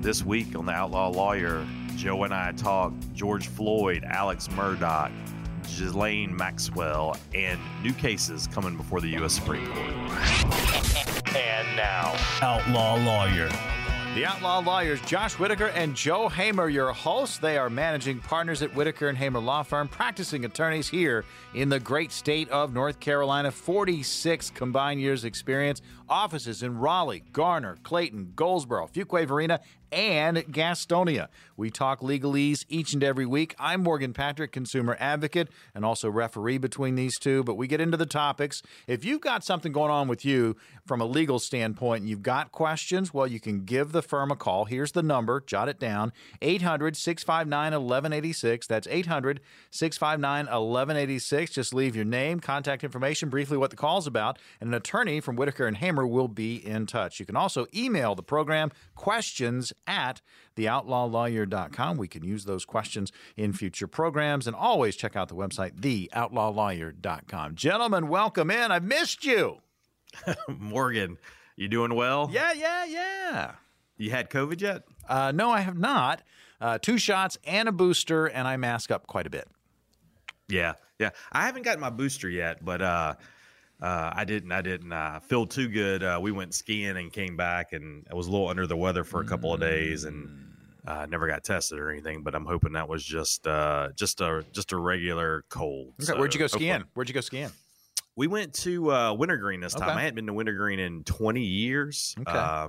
This week on The Outlaw Lawyer, Joe and I talk George Floyd, Alex Murdaugh, Ghislaine Maxwell, and new cases coming before the U.S. Supreme Court. And now, Outlaw Lawyer. The Outlaw Lawyers, Josh Whitaker and Joe Hamer, your hosts. They are managing partners at Whitaker and Hamer Law Firm, practicing attorneys here in the great state of North Carolina. 46 combined years experience. Offices in Raleigh, Garner, Clayton, Goldsboro, Fuquay Varina, and Gastonia. We talk legalese each and every week. I'm Morgan Patrick, consumer advocate, and also referee between these two, but we get into the topics. If you've got something going on with you from a legal standpoint and you've got questions, well, you can give the firm a call. Here's the number. Jot it down. 800-659-1186. That's 800-659-1186. Just leave your name, contact information, briefly what the call's about, and an attorney from Whitaker and Hamer will be in touch. You can also email the program questions at theoutlawlawyer.com. We can use those questions in future programs. And always check out the website, theoutlawlawyer.com. Gentlemen, welcome in. I've missed you. Morgan, you doing well? Yeah. You had COVID yet? No, I have not. 2 shots and a booster, and I mask up quite a bit. Yeah. I haven't gotten my booster yet, but I didn't feel too good. We went skiing and came back, and I was a little under the weather for a couple of days, and never got tested or anything. But I'm hoping that was just a regular cold. Okay. So, Where'd you go skiing? We went to Wintergreen this time. Okay. I hadn't been to Wintergreen in 20 years. Okay.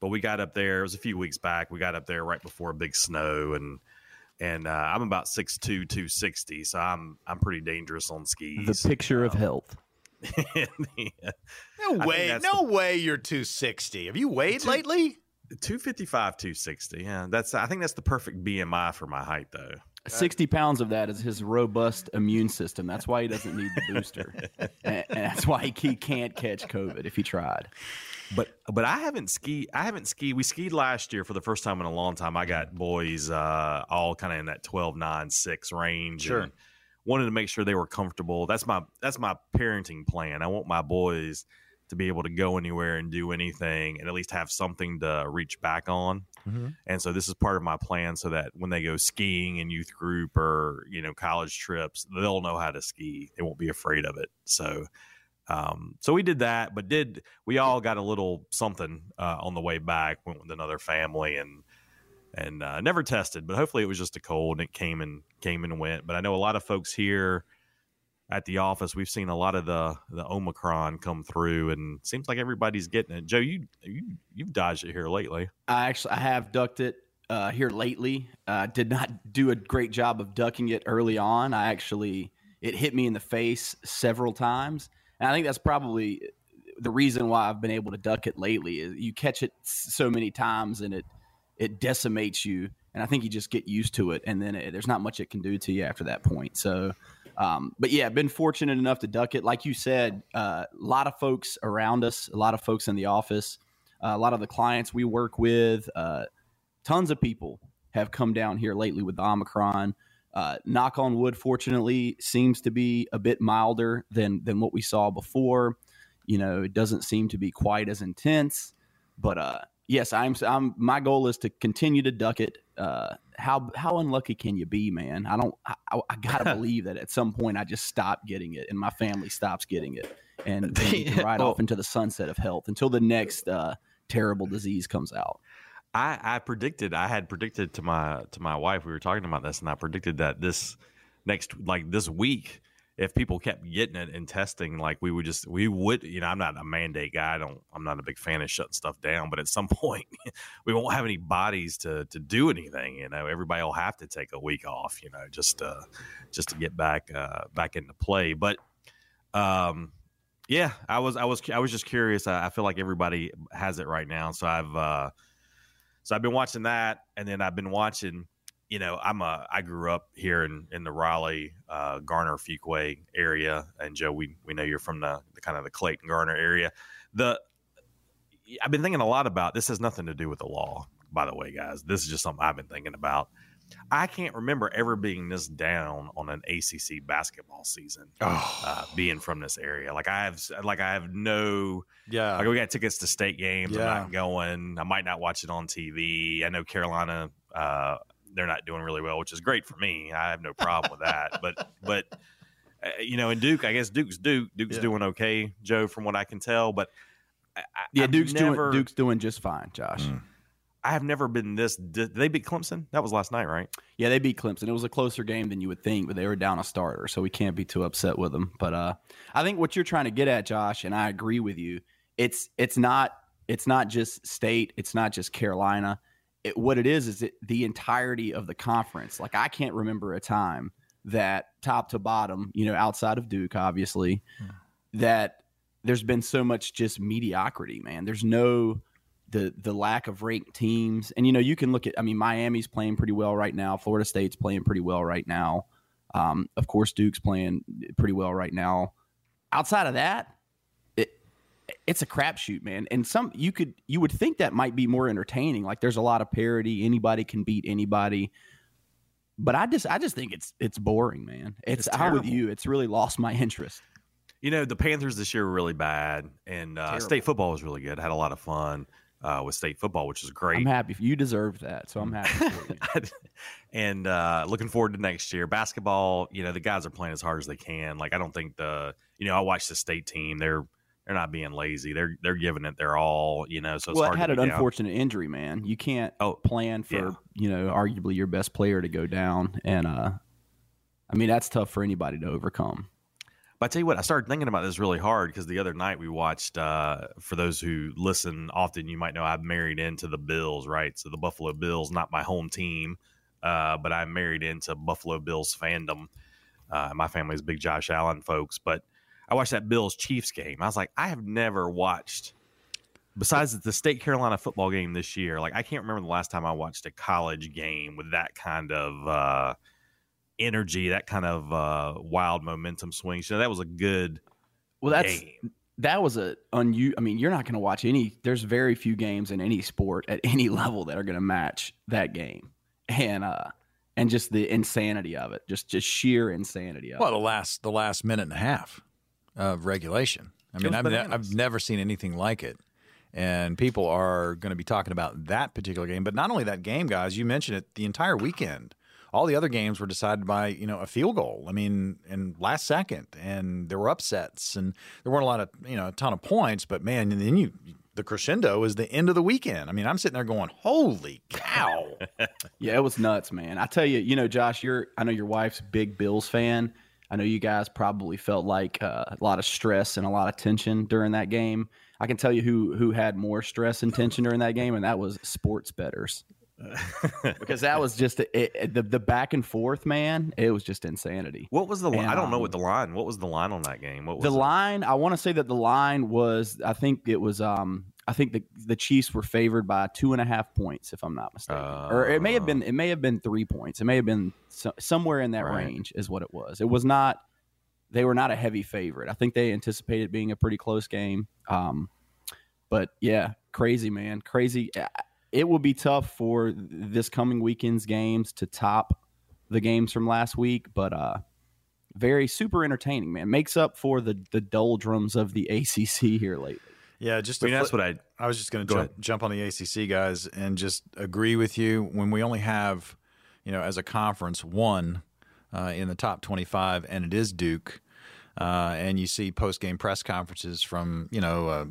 But we got up there. It was a few weeks back. We got up there right before a big snow, and I'm about 6'2", 260, so I'm pretty dangerous on skis. The picture of health. No way you're 260. Have you weighed lately? 255, 260. Yeah, I think that's the perfect BMI for my height, though. 60 pounds of that is his robust immune system. That's why he doesn't need the booster. And that's why he can't catch COVID if he tried. But I haven't skied. We skied last year for the first time in a long time. I got boys all kind of in that 12, 9, 6 range. Sure. And wanted to make sure they were comfortable. That's my parenting plan. I want my boys to be able to go anywhere and do anything and at least have something to reach back on. Mm-hmm. And so this is part of my plan so that when they go skiing in youth group or, college trips, they'll know how to ski. They won't be afraid of it. So we did that, but we all got a little something on the way back, went with another family and never tested, but hopefully it was just a cold and it came and went. But I know a lot of folks here at the office, we've seen a lot of the Omicron come through, and it seems like everybody's getting it. Joe, you've dodged it here lately. I have ducked it here lately. Did not do a great job of ducking it early on. It hit me in the face several times. And I think that's probably the reason why I've been able to duck it lately is you catch it so many times and it decimates you, and I think you just get used to it, and then there's not much it can do to you after that point. So, but yeah, been fortunate enough to duck it. Like you said, a lot of folks around us, a lot of folks in the office, a lot of the clients we work with, tons of people have come down here lately with the Omicron. Knock on wood, fortunately, seems to be a bit milder than what we saw before. It doesn't seem to be quite as intense, but yes, I'm. My goal is to continue to duck it. How unlucky can you be, man? I gotta believe that at some point I just stop getting it, and my family stops getting it, and we can ride off into the sunset of health until the next terrible disease comes out. I had predicted to my wife. We were talking about this, and I predicted that this week, if people kept getting it and testing, we would, I'm not a mandate guy. I'm not a big fan of shutting stuff down, but at some point we won't have any bodies to do anything. Everybody will have to take a week off, just to get back into play. But, yeah, I was just curious. I feel like everybody has it right now. So I've been watching that, and then I've been watching, I grew up here in the Raleigh, Garner, Fuquay area, and Joe, we know you're from the kind of the Clayton Garner area. I've been thinking a lot about this. Has nothing to do with the law, by the way, guys. This is just something I've been thinking about. I can't remember ever being this down on an ACC basketball season. Being from this area, like we got tickets to state games. Yeah. I'm not going. I might not watch it on TV. I know Carolina, they're not doing really well, which is great for me. I have no problem with that. But you know, in Duke, I guess Duke's doing okay, Joe, from what I can tell. But Duke's doing just fine, Josh. Mm. I have never been this. Did they beat Clemson? That was last night, right? Yeah, they beat Clemson. It was a closer game than you would think, but they were down a starter, so we can't be too upset with them. But I think what you're trying to get at, Josh, and I agree with you. It's not just state. It's not just Carolina. What it is the entirety of the conference. Like, I can't remember a time that top to bottom, you know, outside of Duke, obviously, that there's been so much just mediocrity. Man, there's no. The lack of ranked teams. And, you know, you can look at, I mean, Miami's playing pretty well right now. Florida State's playing pretty well right now. Of course, Duke's playing pretty well right now. Outside of that, it's a crapshoot, man. And you would think that might be more entertaining. Like, there's a lot of parity. Anybody can beat anybody. But I just think it's boring, man. It's I'm with you. It's really lost my interest. You know, the Panthers this year were really bad. And state football was really good. I had a lot of fun. With state football, which is great. I'm happy. You deserve that, so I'm happy for you. And looking forward to next year. Basketball, you know, the guys are playing as hard as they can. Like, I don't think I watched the state team. They're not being lazy. They're giving it their all, you know. So it's hard. Well, it had an unfortunate injury, man. You can't plan for, you know, arguably your best player to go down. And, I mean, that's tough for anybody to overcome. But I tell you what, I started thinking about this really hard because the other night we watched, for those who listen often, you might know I'm married into the Bills, right? So the Buffalo Bills, not my home team, but I'm married into Buffalo Bills fandom. My family's big Josh Allen folks, but I watched that Bills Chiefs game. I was like, I have never watched, besides the State Carolina football game this year, like I can't remember the last time I watched a college game with that kind of energy, that kind of wild momentum swing. So that was a good game. That was I mean, you're not going to watch there's very few games in any sport at any level that are going to match that game. And just the insanity of it, just sheer insanity of it. Well, the last minute and a half of regulation. I mean, I've never seen anything like it. And people are going to be talking about that particular game. But not only that game, guys, you mentioned it, the entire weekend. All the other games were decided by, you know, a field goal. I mean, and last second, and there were upsets, and there weren't a ton of points. But man, and then the crescendo is the end of the weekend. I mean, I'm sitting there going, "Holy cow!" Yeah, it was nuts, man. I tell you, you know, Josh, I know your wife's big Bills fan. I know you guys probably felt like a lot of stress and a lot of tension during that game. I can tell you who had more stress and tension during that game, and that was sports bettors. Because that was just the back and forth, man. It was just insanity. What was the line? I don't know what was the line on that game? What was line? I want to say that the line was, I think it was, I think the Chiefs were favored by 2.5 points, if I'm not mistaken, or it may have been 3 points. It may have been somewhere in that range is what it was. It was not, they were not a heavy favorite. I think they anticipated being a pretty close game. But yeah, crazy, man. Crazy. It will be tough for this coming weekend's games to top the games from last week, but very super entertaining, man. Makes up for the doldrums of the ACC here lately. Yeah, just that's what I was just going to jump on the ACC, guys, and just agree with you. When we only have, you know, as a conference, one in the top 25, and it is Duke. And you see post-game press conferences from, you know,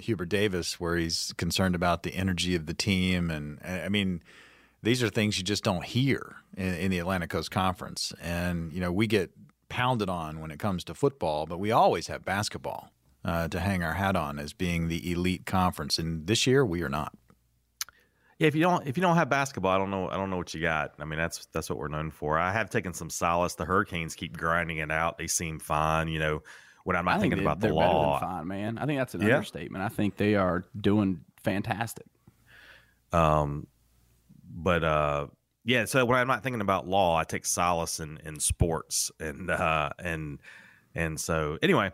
Hubert Davis, where he's concerned about the energy of the team. And I mean, these are things you just don't hear in the Atlantic Coast Conference. And, you know, we get pounded on when it comes to football, but we always have basketball to hang our hat on as being the elite conference. And this year we are not. Yeah, if you don't have basketball, I don't know what you got. I mean, that's what we're known for. I have taken some solace. The Hurricanes keep grinding it out. They seem fine, you know. When I'm not thinking about the law, better than fine, man. I think that's an understatement. I think they are doing fantastic. So when I'm not thinking about law, I take solace in sports, and so anyway.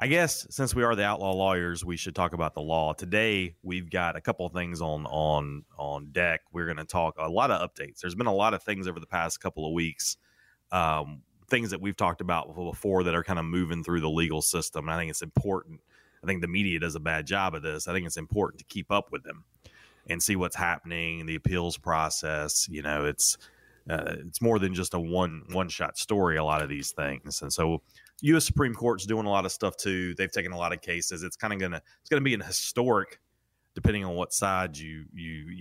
I guess since we are the outlaw lawyers, we should talk about the law. Today, we've got a couple of things on deck. We're going to talk a lot of updates. There's been a lot of things over the past couple of weeks, things that we've talked about before that are kind of moving through the legal system. And I think it's important. I think the media does a bad job of this. I think it's important to keep up with them and see what's happening, the appeals process. You know, it's more than just a one-shot story, a lot of these things. And so U.S. Supreme Court's doing a lot of stuff too. They've taken a lot of cases. It's kind of going to be an historic, depending on what side you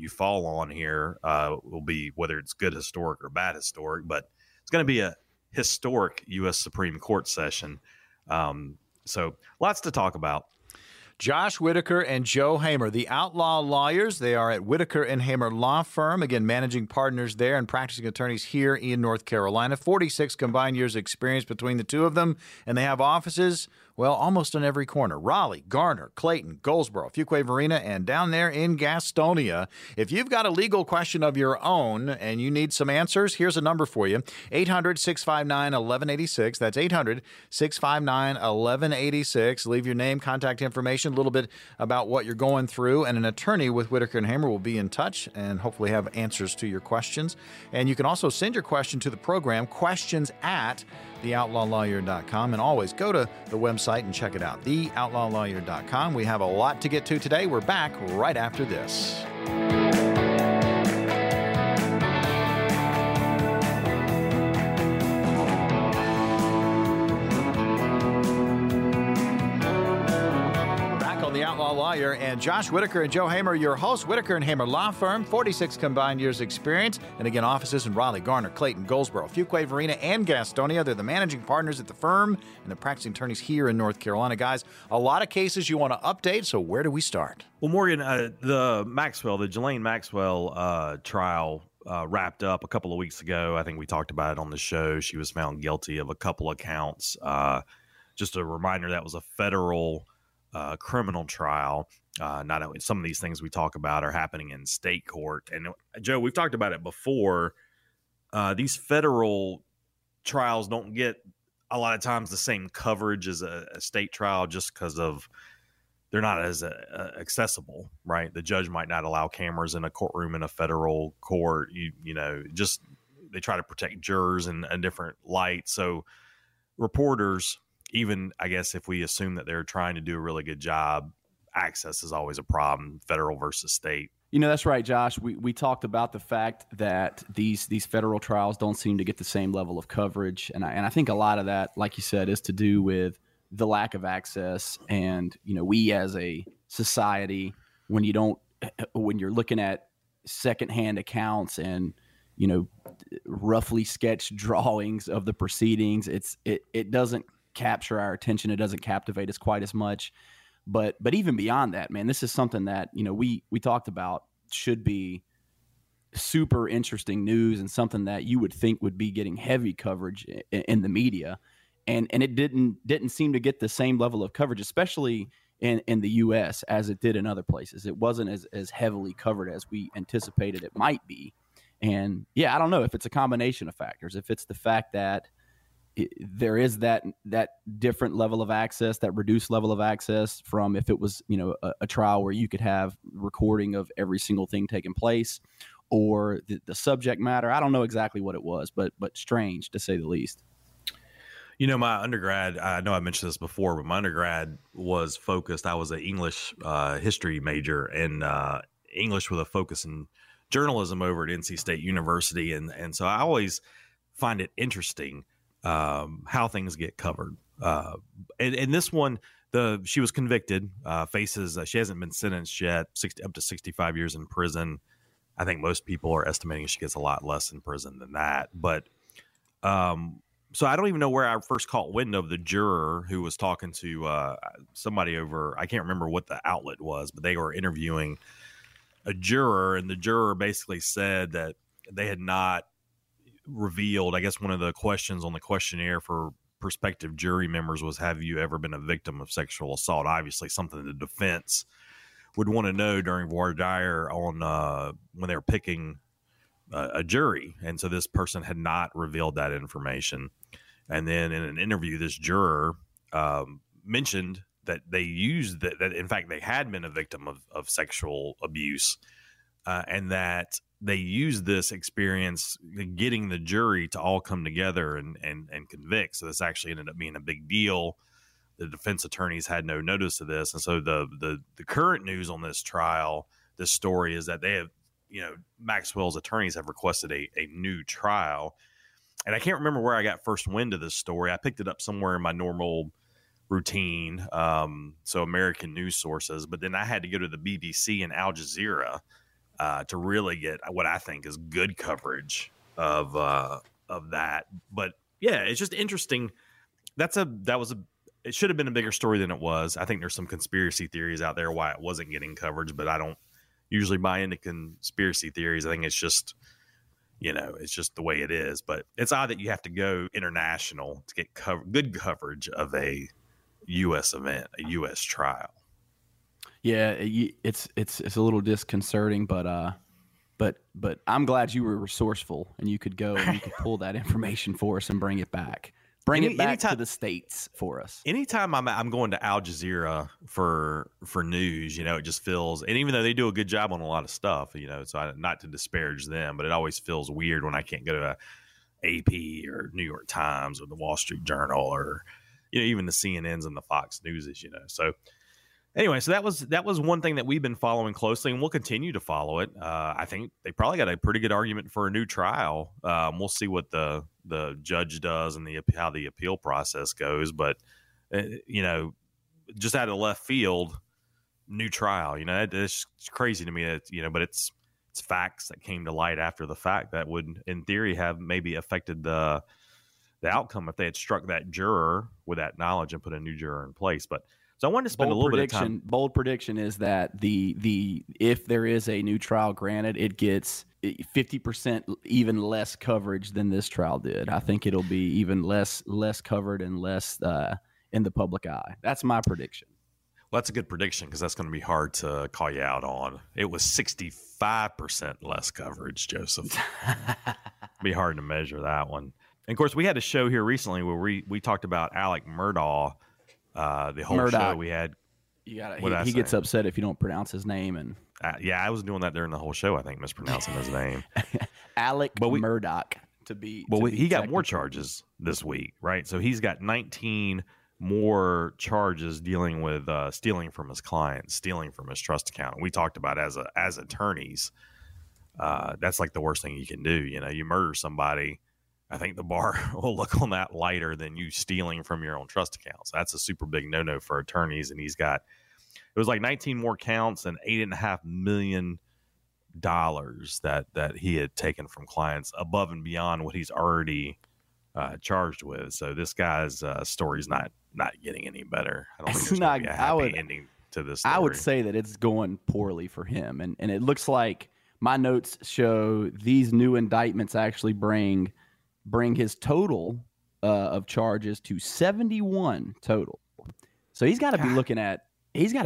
fall on here, will be whether it's good historic or bad historic. But it's going to be a historic U.S. Supreme Court session. So lots to talk about. Josh Whitaker and Joe Hamer, the outlaw lawyers. They are at Whitaker and Hamer Law Firm, again, managing partners there and practicing attorneys here in North Carolina. 46 combined years experience between the two of them, and they have offices, well, almost on every corner. Raleigh, Garner, Clayton, Goldsboro, Fuquay Varina, and down there in Gastonia. If you've got a legal question of your own and you need some answers, here's a number for you. 800-659-1186. That's 800-659-1186. Leave your name, contact information, a little bit about what you're going through, and an attorney with Whitaker and Hamer will be in touch and hopefully have answers to your questions. And you can also send your question to the program, questions@theoutlawlawyer.com, and always go to the website and check it out, theoutlawlawyer.com. We have a lot to get to today. We're back right after this. Lawyer and Josh Whitaker and Joe Hamer, your hosts, Whitaker and Hamer Law Firm, 46 combined years experience, and again, offices in Raleigh, Garner, Clayton, Goldsboro, Fuquay Varina, and Gastonia. They're the managing partners at the firm and the practicing attorneys here in North Carolina. Guys, a lot of cases you want to update, so where do we start? Well, Morgan, the Ghislaine Maxwell trial wrapped up a couple of weeks ago. I think we talked about it on the show. She was found guilty of a couple of counts. Just a reminder, that was a federal criminal trial. Not some of these things we talk about are happening in state court. And Joe, we've talked about it before. These federal trials don't get a lot of times the same coverage as a state trial just because of they're not as accessible, right? The judge might not allow cameras in a courtroom in a federal court. You know, they try to protect jurors in a different light. So reporters, even, I guess, if we assume that they're trying to do a really good job, access is always a problem, federal versus state. You know, that's right, Josh. We talked about the fact that these federal trials don't seem to get the same level of coverage. And I think a lot of that, like you said, is to do with the lack of access. And, you know, we as a society, when you're looking at secondhand accounts and, you know, roughly sketched drawings of the proceedings, it doesn't capture our attention. It doesn't captivate us quite as much, but even beyond that, man, this is something that, you know, we talked about should be super interesting news and something that you would think would be getting heavy coverage in the media, and it didn't seem to get the same level of coverage, especially in the U.S. as it did in other places. It wasn't as heavily covered as we anticipated it might be, and yeah, I don't know if it's a combination of factors, if it's the fact that there is that different level of access, that reduced level of access from if it was, you know, a trial where you could have recording of every single thing taking place, or the subject matter. I don't know exactly what it was, but strange to say the least. You know, my undergrad, I know I mentioned this before, but my undergrad was focused. I was an English history major, and English with a focus in journalism over at NC State University. And so I always find it interesting how things get covered. And this one, she was convicted, faces, she hasn't been sentenced yet, up to 65 years in prison. I think most people are estimating she gets a lot less in prison than that. But so I don't even know where I first caught wind of the juror who was talking to somebody over, I can't remember what the outlet was, but they were interviewing a juror, and the juror basically said that they had not revealed, I guess one of the questions on the questionnaire for prospective jury members was, have you ever been a victim of sexual assault? Obviously something the defense would want to know during voir dire on when they were picking a jury. And so this person had not revealed that information. And then in an interview, this juror mentioned that they used that in fact they had been a victim of sexual abuse, and that they used this experience getting the jury to all come together and convict. So this actually ended up being a big deal. The defense attorneys had no notice of this. And so the current news on this trial, this story, is that they have, you know, Maxwell's attorneys have requested a new trial. And I can't remember where I got first wind of this story. I picked it up somewhere in my normal routine. So American news sources, but then I had to go to the BBC and Al Jazeera to really get what I think is good coverage of that. But yeah, it's just interesting. It should have been a bigger story than it was. I think there's some conspiracy theories out there why it wasn't getting coverage, but I don't usually buy into conspiracy theories. I think it's just, you know, it's just the way it is. But it's odd that you have to go international to get good coverage of a U.S. event, a U.S. trial. Yeah, it's a little disconcerting, but I'm glad you were resourceful and you could go and you could pull that information for us and bring it back. Bring it back to the States for us. Anytime I'm going to Al Jazeera for news, you know, it just feels, and even though they do a good job on a lot of stuff, you know, so not to disparage them, but it always feels weird when I can't go to AP or New York Times or the Wall Street Journal or, you know, even the CNNs and the Fox Newses, you know, so. Anyway, so that was one thing that we've been following closely, and we'll continue to follow it. I think they probably got a pretty good argument for a new trial. We'll see what the judge does and how the appeal process goes. But, you know, just out of left field, new trial. You know, it's crazy to me that, you know, but it's facts that came to light after the fact that would, in theory, have maybe affected the outcome if they had struck that juror with that knowledge and put a new juror in place. But so I wanted to spend a little bit of time. Bold prediction is that the if there is a new trial granted, it gets 50% even less coverage than this trial did. I think it'll be even less covered and less in the public eye. That's my prediction. Well, that's a good prediction because that's going to be hard to call you out on. It was 65% less coverage, Joseph. Be hard to measure that one. And of course, we had a show here recently where we talked about Alex Murdaugh. The whole Murdaugh show we had. He gets upset if you don't pronounce his name. And yeah, I was doing that during the whole show. I think mispronouncing his name, Alex Murdaugh. He got more charges this week, right? So he's got 19 more charges dealing with stealing from his clients, stealing from his trust account. We talked about as attorneys, that's like the worst thing you can do. You know, you murder somebody. I think the bar will look on that lighter than you stealing from your own trust accounts. That's a super big no-no for attorneys. And he's got, it was like 19 more counts and $8.5 million that he had taken from clients above and beyond what he's already charged with. So this guy's story's not getting any better. I don't think there's going to be a happy ending to this story. I would say that it's going poorly for him. And it looks like my notes show these new indictments actually bring his total of charges to 71 total. So he's got to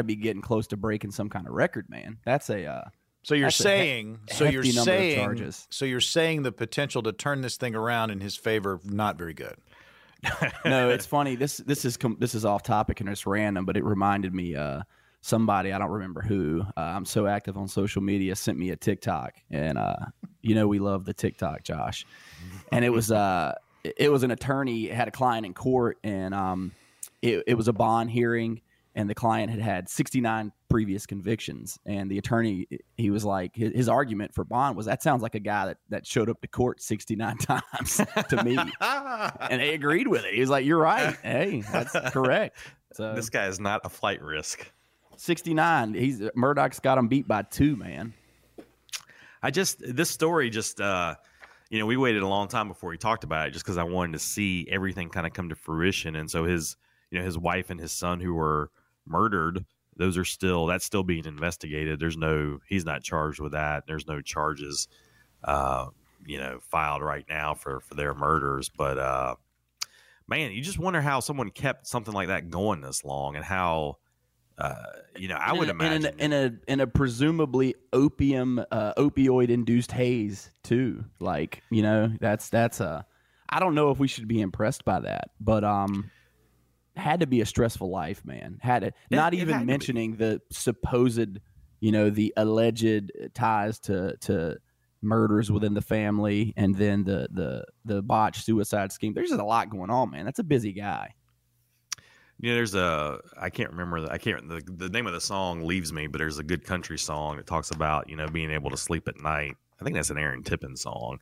be getting close to breaking some kind of record, man. That's a so you're saying the potential to turn this thing around in his favor, not very good. No, it's funny. This is off topic and it's random, but it reminded me somebody, I don't remember who, I'm so active on social media, sent me a TikTok, and you know we love the TikTok, Josh. And it was an attorney had a client in court, and it was a bond hearing, and the client had 69 previous convictions, and the attorney, he was like, his argument for bond was, that sounds like a guy that showed up to court 69 times to me, and they agreed with it. He was like, you're right, hey, that's correct. So this guy is not a flight risk. 69. Murdaugh's got him beat by 2, man. This story just, you know, we waited a long time before we talked about it just because I wanted to see everything kind of come to fruition. And so his wife and his son who were murdered, that's still being investigated. He's not charged with that. There's no charges, you know, filed right now for their murders. But, man, you just wonder how someone kept something like that going this long and how, you know, I would imagine in a presumably opioid induced haze too. Like, you know, that's I don't know if we should be impressed by that, but had to be a stressful life, man. Had it, not even mentioning the supposed, you know, the alleged ties to murders within the family, and then the botched suicide scheme. There's just a lot going on, man. That's a busy guy. Yeah, there's a the name of the song leaves me, but there's a good country song that talks about, you know, being able to sleep at night. I think that's an Aaron Tippin song.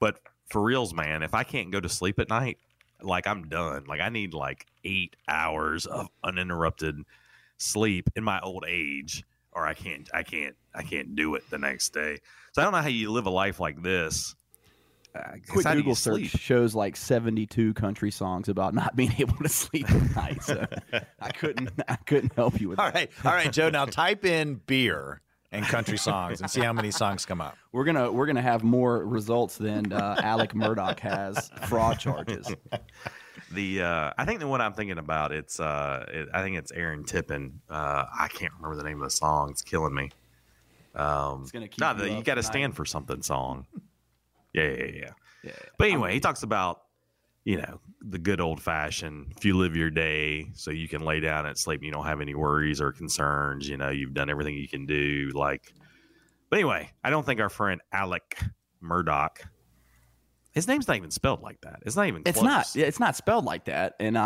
But for reals, man, if I can't go to sleep at night, like, I'm done. Like, I need like 8 hours of uninterrupted sleep in my old age, or I can't do it the next day. So I don't know how you live a life like this. Quick Google search shows like 72 country songs about not being able to sleep at night. So I couldn't help you with that. All right, Joe. Now type in beer and country songs and see how many songs come up. We're gonna have more results than Alex Murdaugh has fraud charges. I think the one I'm thinking about, I think it's Aaron Tippin. I can't remember the name of the song. It's killing me. It's gonna keep you got to stand for something song. Yeah. But anyway, he talks about, you know, the good old fashioned, if you live your day so you can lay down and sleep, you don't have any worries or concerns, you know, you've done everything you can do. Like, but anyway, I don't think our friend Alex Murdaugh, his name's not even spelled like that. It's not even close. It's not spelled like that. And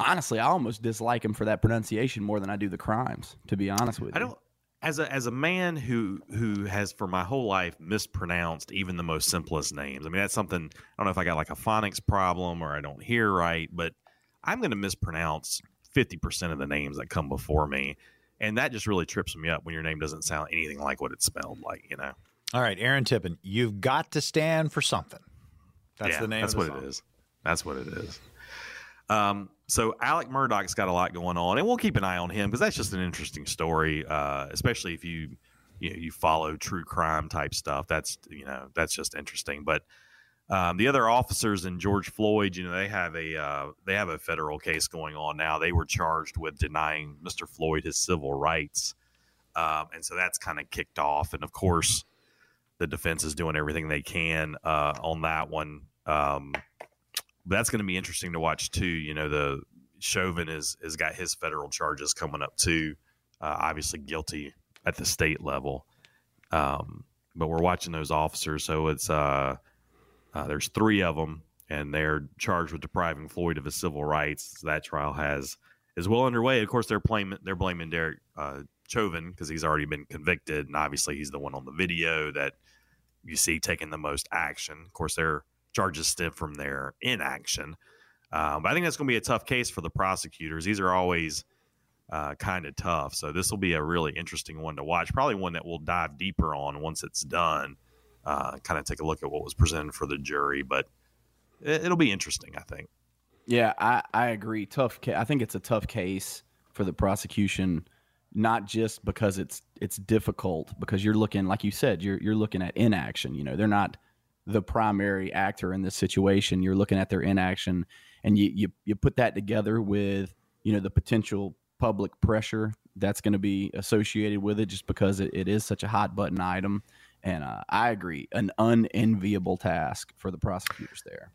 honestly, I almost dislike him for that pronunciation more than I do the crimes, to be honest with you. As a man who has for my whole life mispronounced even the most simplest names. I mean, that's something. I don't know if I got like a phonics problem or I don't hear right, but I'm going to mispronounce 50% of the names that come before me, and that just really trips me up when your name doesn't sound anything like what it's spelled like, you know. All right, Aaron Tippin, you've got to stand for something. That's the name. That's what it is. That's what it is. So Alex Murdaugh's got a lot going on, and we'll keep an eye on him because that's just an interesting story, especially if you follow true crime type stuff. That's just interesting. But the other officers in George Floyd, you know, they have a federal case going on now. They were charged with denying Mr. Floyd his civil rights, and so that's kind of kicked off. And of course, the defense is doing everything they can on that one. But that's going to be interesting to watch too. You know, the Chauvin has got his federal charges coming up too. Obviously guilty at the state level, but we're watching those officers. So it's there's 3 of them, and they're charged with depriving Floyd of his civil rights. So that trial is well underway. Of course, they're blaming Derek Chauvin because he's already been convicted, and obviously he's the one on the video that you see taking the most action. Of course, they're charges stem from their inaction. But I think that's going to be a tough case for the prosecutors. These are always kind of tough. So this will be a really interesting one to watch. Probably one that we'll dive deeper on once it's done. Kind of take a look at what was presented for the jury. But it'll be interesting, I think. Yeah, I agree. I think it's a tough case for the prosecution, not just because it's difficult, because you're looking, like you said, you're looking at inaction. You know, they're not the primary actor in this situation. You're looking at their inaction, and you put that together with, you know, the potential public pressure that's going to be associated with it, just because it is such a hot button item. And I agree, an unenviable task for the prosecutors there.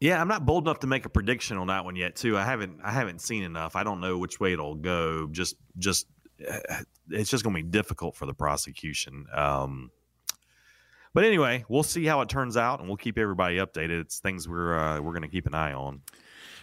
Yeah, I'm not bold enough to make a prediction on that one yet too. I haven't seen enough. I don't know which way it'll go. Just it's just going to be difficult for the prosecution. But anyway, we'll see how it turns out, and we'll keep everybody updated. It's things we're going to keep an eye on.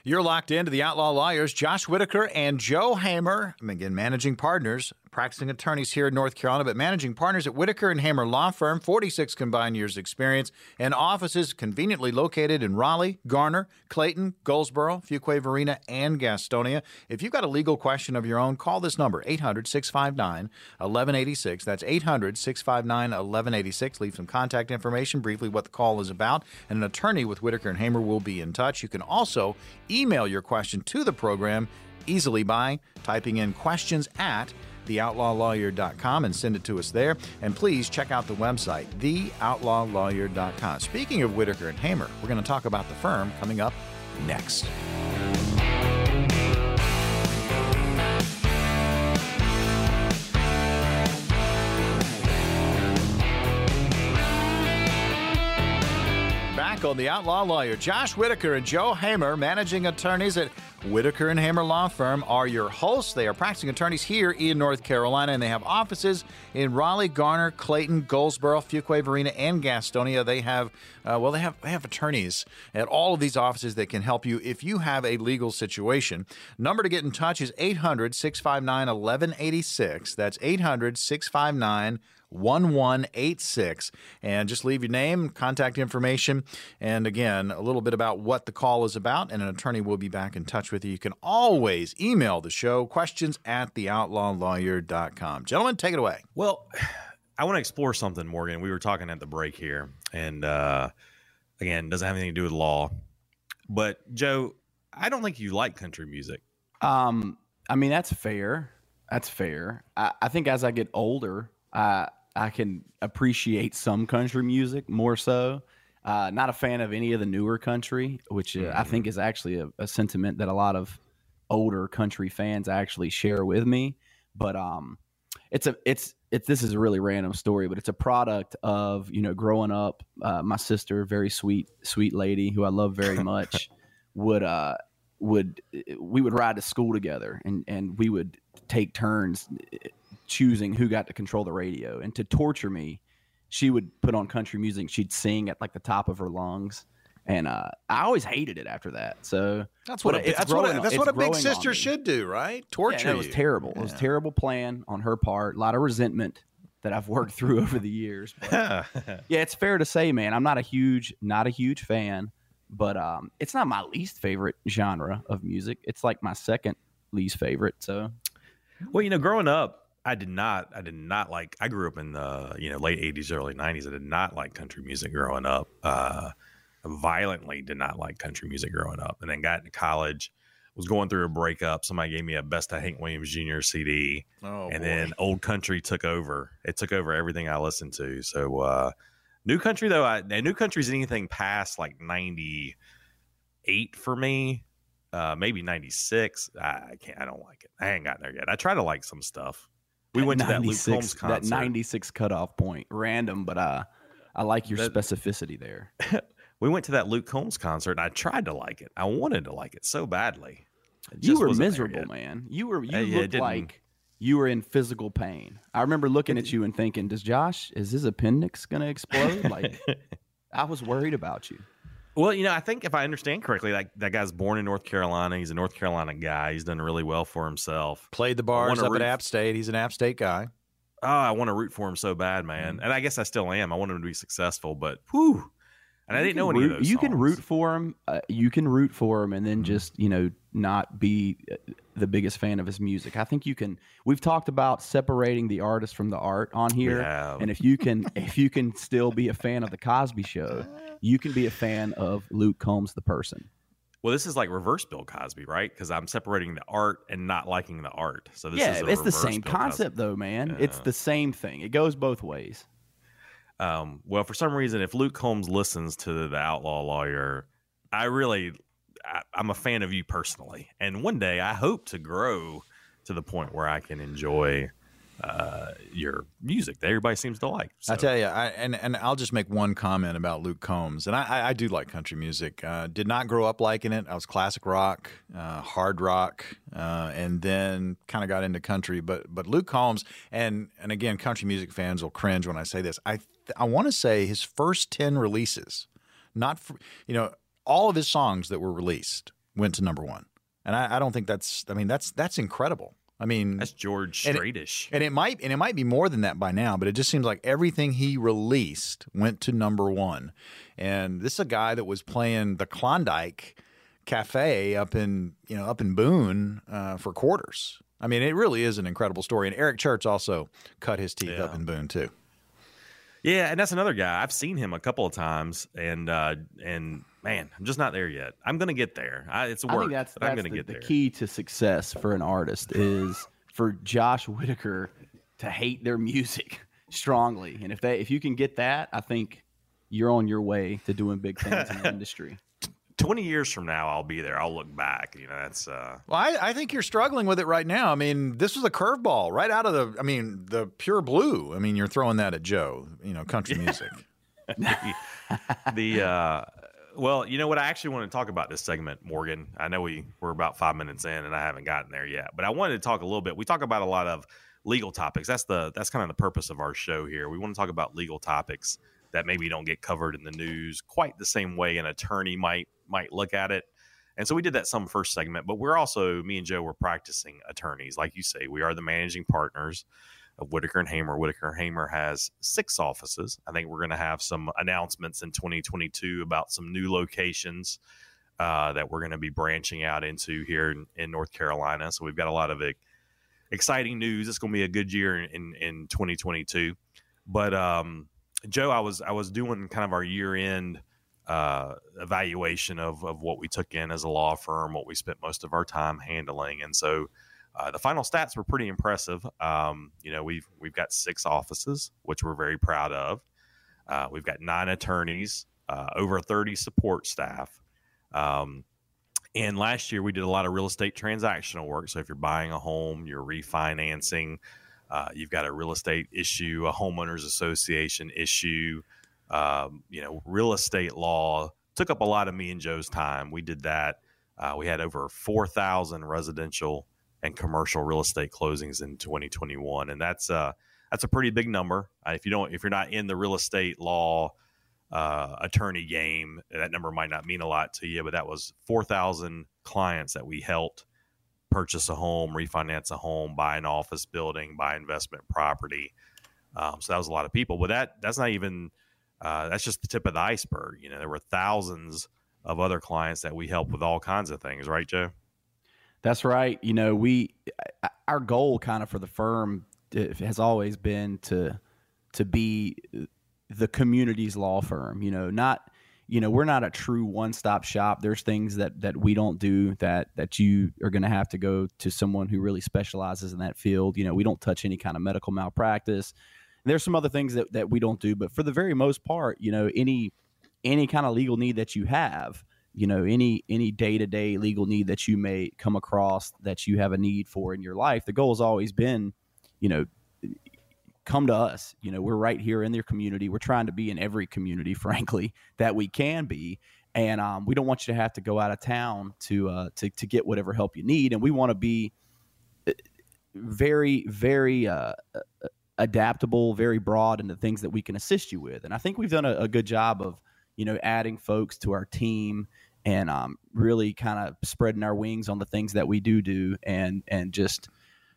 You're locked into the Outlaw Lawyers, Josh Whitaker and Joe Hamer. I'm again managing partners, practicing attorneys here in North Carolina, but managing partners at Whitaker and Hamer Law Firm, 46 combined years experience, and offices conveniently located in Raleigh, Garner, Clayton, Goldsboro, Fuquay Varina, and Gastonia. If you've got a legal question of your own, call this number, 800-659-1186. That's 800-659-1186. Leave some contact information, briefly what the call is about, and an attorney with Whitaker and Hamer will be in touch. You can also email your question to the program easily by typing in questions@theoutlawlawyer.com and send it to us there. And please check out the website, theoutlawlawyer.com. Speaking of Whitaker and Hamer, we're going to talk about the firm coming up next. on The Outlaw Lawyer. Josh Whitaker and Joe Hamer, managing attorneys at Whitaker and Hamer Law Firm, are your hosts. They are practicing attorneys here in North Carolina, and they have offices in Raleigh, Garner, Clayton, Goldsboro, Fuquay, Verena, and Gastonia. They have, they have attorneys at all of these offices that can help you if you have a legal situation. Number to get in touch is 800-659-1186. That's 800-659-1186. And just leave your name, contact information, and again, a little bit about what the call is about, and an attorney will be back in touch with you. You can always email the show, questions@theoutlawlawyer.com. Gentlemen, take it away. Well, I want to explore something, Morgan. We were talking at the break here, and again, doesn't have anything to do with law. But, Joe, I don't think you like country music. I mean, that's fair. That's fair. I think as I get older, I can appreciate some country music more so. Not a fan of any of the newer country, which I think is actually a sentiment that a lot of older country fans actually share with me. But this is a really random story, but it's a product of, you know, growing up. My sister, very sweet lady who I love very much, we would ride to school together, and we would take turns choosing who got to control the radio. And to torture me, she would put on country music. She'd sing at like the top of her lungs, and I always hated it after that. So that's what a big sister should do, right? Torture. Yeah, it was terrible. Yeah. It was a terrible plan on her part. A lot of resentment that I've worked through over the years. But, yeah, it's fair to say, man, I'm not a huge fan, but it's not my least favorite genre of music. It's like my second least favorite. So, well, you know, growing up, I did not like. I grew up in the late 80s, early 90s. I did not like country music growing up. I violently did not like country music growing up. And then got into college, was going through a breakup. Somebody gave me a Best of Hank Williams Jr. CD, then old country took over. It took over everything I listened to. So new country though, new country is anything past like 98 for me. Maybe 96. I can't. I don't like it. I ain't got there yet. I try to like some stuff. We went to that Luke Combs concert. That 96 cutoff point. Random, but I like your specificity there. We went to that Luke Combs concert, and I tried to like it. I wanted to like it so badly. It you were miserable, man. You looked like you were in physical pain. I remember looking at you and thinking, is his appendix going to explode? Like, I was worried about you. Well, I think if I understand correctly, like that guy's born in North Carolina. He's a North Carolina guy. He's done really well for himself. Played the bars up at App State. He's an App State guy. Oh, I want to root for him so bad, man. Mm-hmm. And I guess I still am. I want him to be successful, but whew. And I didn't know any of those songs. You can root for him and then just, not be the biggest fan of his music. I think we've talked about separating the artist from the art on here. Yeah. And if you can still be a fan of The Cosby Show, you can be a fan of Luke Combs, the person. Well, this is like reverse Bill Cosby, right? Because I'm separating the art and not liking the art. So this is it's the same Bill concept Cosby. Though, man. Yeah. It's the same thing. It goes both ways. Well, for some reason, if Luke Combs listens to The Outlaw Lawyer, I'm a fan of you personally. And one day I hope to grow to the point where I can enjoy your music that everybody seems to like. So. I tell you, and I'll just make one comment about Luke Combs. And I do like country music. Did not grow up liking it. I was classic rock, hard rock, and then kind of got into country. But Luke Combs, and again, country music fans will cringe when I say this. I want to say his first 10 releases, all of his songs that were released went to number one. And I don't think that's incredible. I mean, that's George Straitish. And it might be more than that by now, but it just seems like everything he released went to number one. And this is a guy that was playing the Klondike Cafe up in Boone for quarters. I mean, it really is an incredible story. And Eric Church also cut his teeth up in Boone too. Yeah, and that's another guy. I've seen him a couple of times, and man, I'm just not there yet. I'm going to get there. It's a work. I think that's I'm going to get there. The key to success for an artist is for Josh Whitaker to hate their music strongly, and if you can get that, I think you're on your way to doing big things in the industry. 20 years from now, I'll be there. I'll look back. That's. Well, I think you're struggling with it right now. I mean, this was a curveball right out of the pure blue. I mean, you're throwing that at Joe. Country music. The Well, you know what? I actually want to talk about this segment, Morgan. I know we're about 5 minutes in and I haven't gotten there yet, but I wanted to talk a little bit. We talk about a lot of legal topics. That's kind of the purpose of our show here. We want to talk about legal topics that maybe don't get covered in the news quite the same way an attorney might look at it. And so we did that some first segment, but we're also, me and Joe, we're practicing attorneys. Like you say, we are the managing partners of Whitaker and Hamer. Whitaker and Hamer has 6 offices. I think we're going to have some announcements in 2022 about some new locations that we're going to be branching out into here in North Carolina. So we've got a lot of exciting news. It's going to be a good year in 2022. But Joe, I was doing kind of our year-end evaluation of what we took in as a law firm, what we spent most of our time handling, and so. The final stats were pretty impressive. We've got 6 offices, which we're very proud of. We've got 9 attorneys, over 30 support staff. And last year we did a lot of real estate transactional work. So if you're buying a home, you're refinancing, you've got a real estate issue, a homeowners association issue, real estate law took up a lot of me and Joe's time. We did that. We had over 4,000 residential and commercial real estate closings in 2021, and that's a pretty big number. If you're not in the real estate law attorney game, that number might not mean a lot to you. But that was 4,000 clients that we helped purchase a home, refinance a home, buy an office building, buy investment property. So that was a lot of people. But that's not even that's just the tip of the iceberg. You know, there were thousands of other clients that we helped with all kinds of things. Right, Joe? That's right. You know, our goal kind of for the firm has always been to be the community's law firm. You know, we're not a true one-stop shop. There's things that we don't do that you are going to have to go to someone who really specializes in that field. You know, we don't touch any kind of medical malpractice. And there's some other things that we don't do, but for the very most part, you know, any kind of legal need that you have, you know, any day-to-day legal need that you may come across that you have a need for in your life, the goal has always been, you know, come to us. You know, we're right here in their community. We're trying to be in every community, frankly, that we can be. And we don't want you to have to go out of town to get whatever help you need. And we want to be very, very adaptable, very broad in the things that we can assist you with. And I think we've done a good job of, you know, adding folks to our team and really kind of spreading our wings on the things that we do and just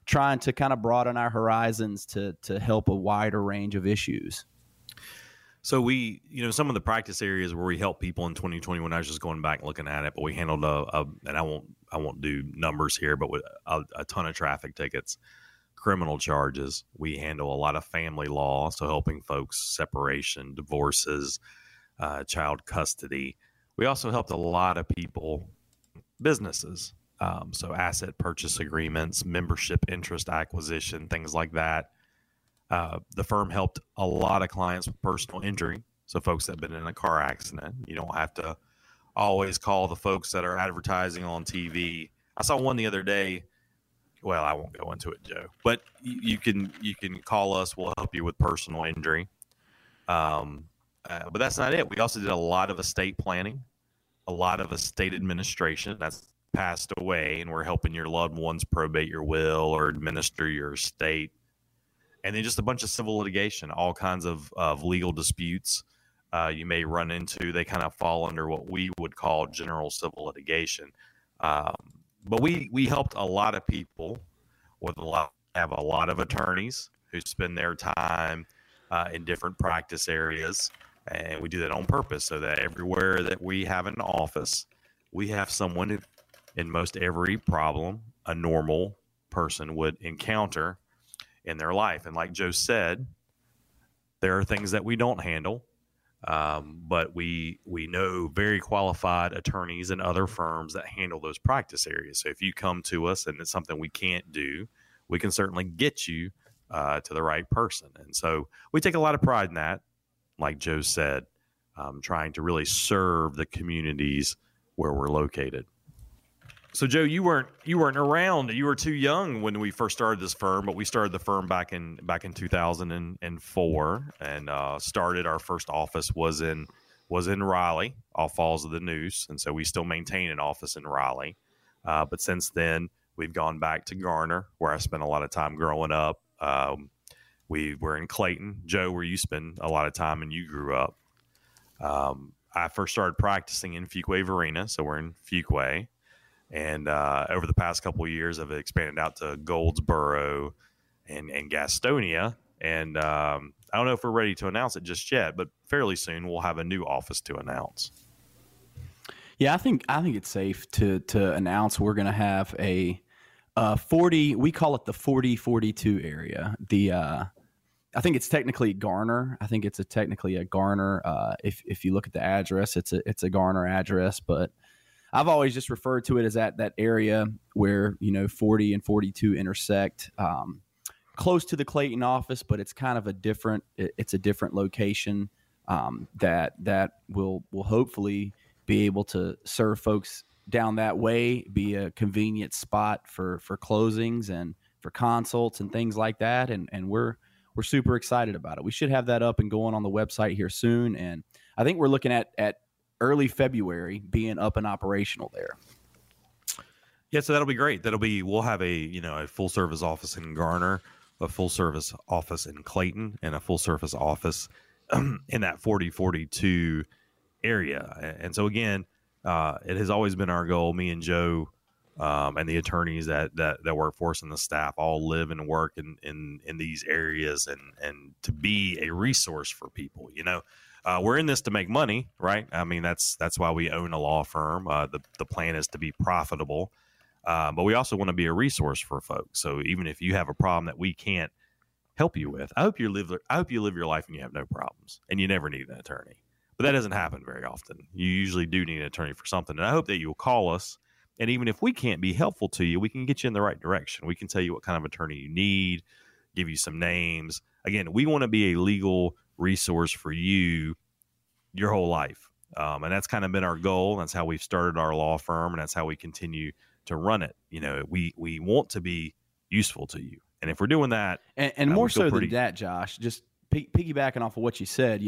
trying to kind of broaden our horizons to help a wider range of issues. So we, you know, some of the practice areas where we help people in 2021, I was just going back and looking at it, but we handled and I won't do numbers here, but with a ton of traffic tickets, criminal charges. We handle a lot of family law. So helping folks, separation, divorces, child custody. We also helped a lot of people, businesses. So asset purchase agreements, membership interest acquisition, things like that. The firm helped a lot of clients with personal injury. So folks that have been in a car accident, you don't have to always call the folks that are advertising on TV. I saw one the other day. Well, I won't go into it, Joe, but you can call us. We'll help you with personal injury. But that's not it. We also did a lot of estate planning, a lot of estate administration that's passed away, and we're helping your loved ones probate your will or administer your estate. And then just a bunch of civil litigation, all kinds of legal disputes you may run into. They kind of fall under what we would call general civil litigation. But we helped a lot of people have a lot of attorneys who spend their time in different practice areas. And we do that on purpose so that everywhere that we have an office, we have someone who, in most every problem a normal person would encounter in their life. And like Joe said, there are things that we don't handle, but we know very qualified attorneys and other firms that handle those practice areas. So if you come to us and it's something we can't do, we can certainly get you to the right person. And so we take a lot of pride in that. Like Joe said, trying to really serve the communities where we're located. So, Joe, you weren't around. You were too young when we first started this firm, but we started the firm back in 2004, and started our first office was in was in Raleigh, all falls of the noose. And so we still maintain an office in Raleigh. But since then, we've gone back to Garner, where I spent a lot of time growing up. We were in Clayton, Joe, where you spend a lot of time and you grew up. I first started practicing in Fuquay Varina, so we're in Fuquay. And over the past couple of years, I've expanded out to Goldsboro and Gastonia. And I don't know if we're ready to announce it just yet, but fairly soon we'll have a new office to announce. Yeah, I think it's safe to announce we're going to have a 40. We call it the 40-42 area. I think it's technically Garner. I think it's technically a Garner. If you look at the address, it's a Garner address, but I've always just referred to it as that area where, 40 and 42 intersect, close to the Clayton office, but it's kind of a different location that will hopefully be able to serve folks down that way, be a convenient spot for closings and for consults and things like that. And we're super excited about it. We should have that up and going on the website here soon. And I think we're looking at early February being up and operational there. Yeah, so that'll be great. We'll have a full service office in Garner, a full service office in Clayton, and a full service office in that 40-42 area. And so again, it has always been our goal. Me and Joe and the attorneys that work for us and the staff all live and work in these areas and to be a resource for people, We're in this to make money, right? I mean, that's why we own a law firm. The plan is to be profitable, but we also want to be a resource for folks. So even if you have a problem that we can't help you with, I hope you live your life and you have no problems and you never need an attorney. But that doesn't happen very often. You usually do need an attorney for something, and I hope that you will call us. And even if we can't be helpful to you, we can get you in the right direction. We can tell you what kind of attorney you need, give you some names. Again, we want to be a legal resource for you your whole life. And that's kind of been our goal. That's how we've started our law firm, and that's how we continue to run it. We want to be useful to you. And if we're doing that, and more so than that, Josh, just piggybacking off of what you said,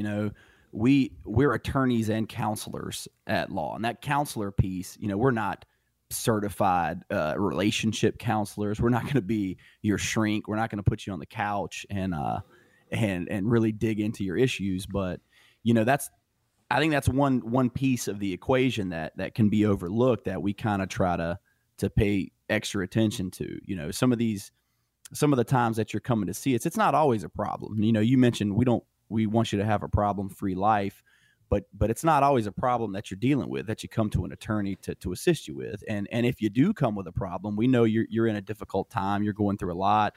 we're attorneys and counselors at law, and that counselor piece, we're not certified relationship counselors. We're not going to be your shrink. We're not going to put you on the couch and really dig into your issues. But, I think that's one piece of the equation that can be overlooked, that we kind of try to pay extra attention to. Some of the times that you're coming to see us, it's not always a problem. You mentioned we want you to have a problem-free life, but it's not always a problem that you're dealing with, that you come to an attorney to assist you with. And if you do come with a problem, we know you're in a difficult time, you're going through a lot.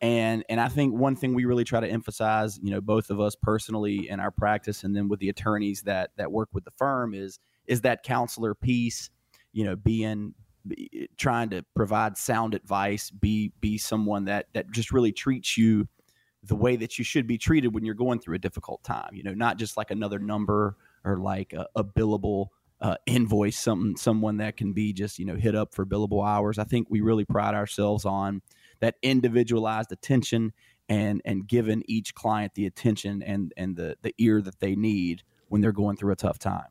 And I think one thing we really try to emphasize, both of us personally in our practice and then with the attorneys that work with the firm is that counselor piece, trying to provide sound advice, be someone that just really treats you the way that you should be treated when you're going through a difficult time, not just like another number or like a billable invoice, someone that can be just, hit up for billable hours. I think we really pride ourselves on that individualized attention and giving each client the attention and the ear that they need when they're going through a tough time.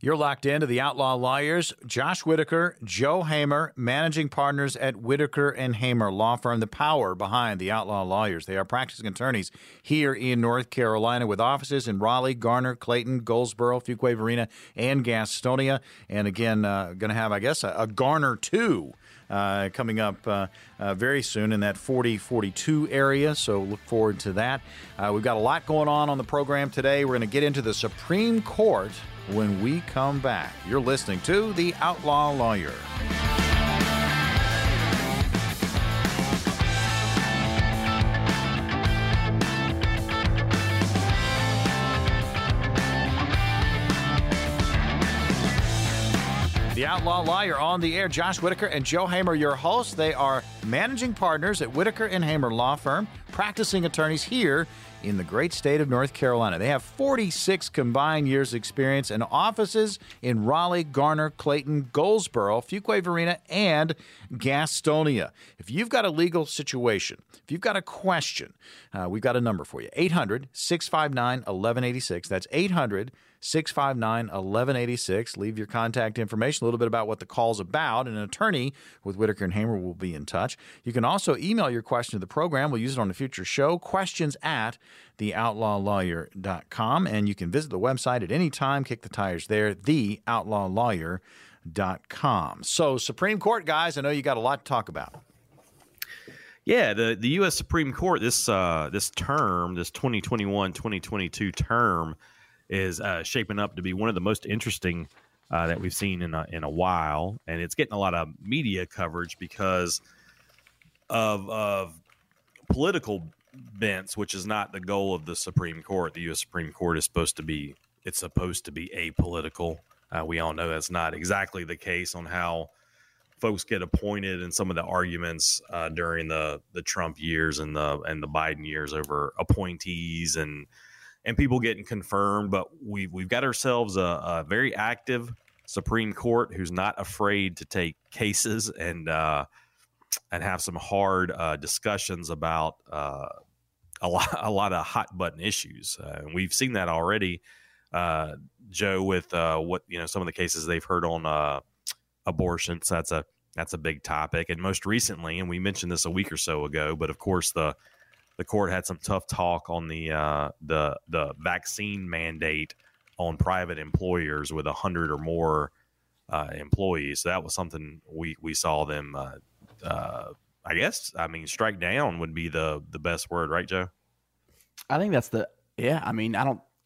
You're locked into the Outlaw Lawyers. Josh Whitaker, Joe Hamer, managing partners at Whitaker and Hamer Law Firm, the power behind the Outlaw Lawyers. They are practicing attorneys here in North Carolina with offices in Raleigh, Garner, Clayton, Goldsboro, Fuquay Varina, and Gastonia. And again, going to have, I guess, a Garner 2 coming up very soon in that 40-42 area, so look forward to that. We've got a lot going on the program today. We're going to get into the Supreme Court when we come back. You're listening to The Outlaw Lawyer. The Outlaw Lawyer on the air. Josh Whitaker and Joe Hamer, your hosts. They are managing partners at Whitaker and Hamer Law Firm, practicing attorneys here in the great state of North Carolina. They have 46 combined years experience and offices in Raleigh, Garner, Clayton, Goldsboro, Fuquay Varina, and Gastonia. If you've got a legal situation, if you've got a question, we've got a number for you. 800-659-1186. That's 800-659-1186. 659-1186. Leave your contact information, a little bit about what the call's about, and an attorney with Whitaker and Hamer will be in touch. You can also email your question to the program. We'll use it on a future show, questions@theoutlawlawyer.com. And you can visit the website at any time. Kick the tires there, theoutlawlawyer.com. So Supreme Court, guys, I know you got a lot to talk about. Yeah, the U.S. Supreme Court this 2021-2022 term is shaping up to be one of the most interesting that we've seen in a while, and it's getting a lot of media coverage because of political bents, which is not the goal of the Supreme Court. The U.S. Supreme Court is supposed to be apolitical. We all know that's not exactly the case on how folks get appointed in some of the arguments during the Trump years and the Biden years over appointees and people getting confirmed. But we've got ourselves a very active Supreme Court who's not afraid to take cases and have some hard discussions about a lot of hot button issues. And we've seen that already, Joe, with some of the cases they've heard on abortion. So that's a big topic. And most recently, and we mentioned this a week or so ago, but of course the court had some tough talk on the vaccine mandate on private employers with 100 or more employees. So that was something we saw them, strike down would be the best word, right, Joe? I think that's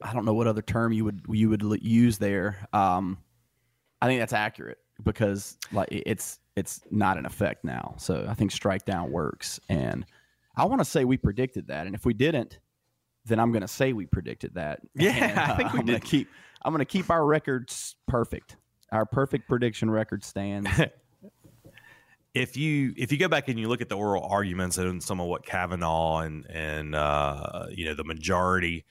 I don't know what other term you would use there. I think that's accurate, because it's not in effect now. So I think strike down works. And I want to say we predicted that. And if we didn't, then I'm going to say we predicted that. Yeah, and, I think we did. I'm going to keep our records perfect. Our perfect prediction record stands. If you go back and you look at the oral arguments and some of what Kavanaugh and the majority,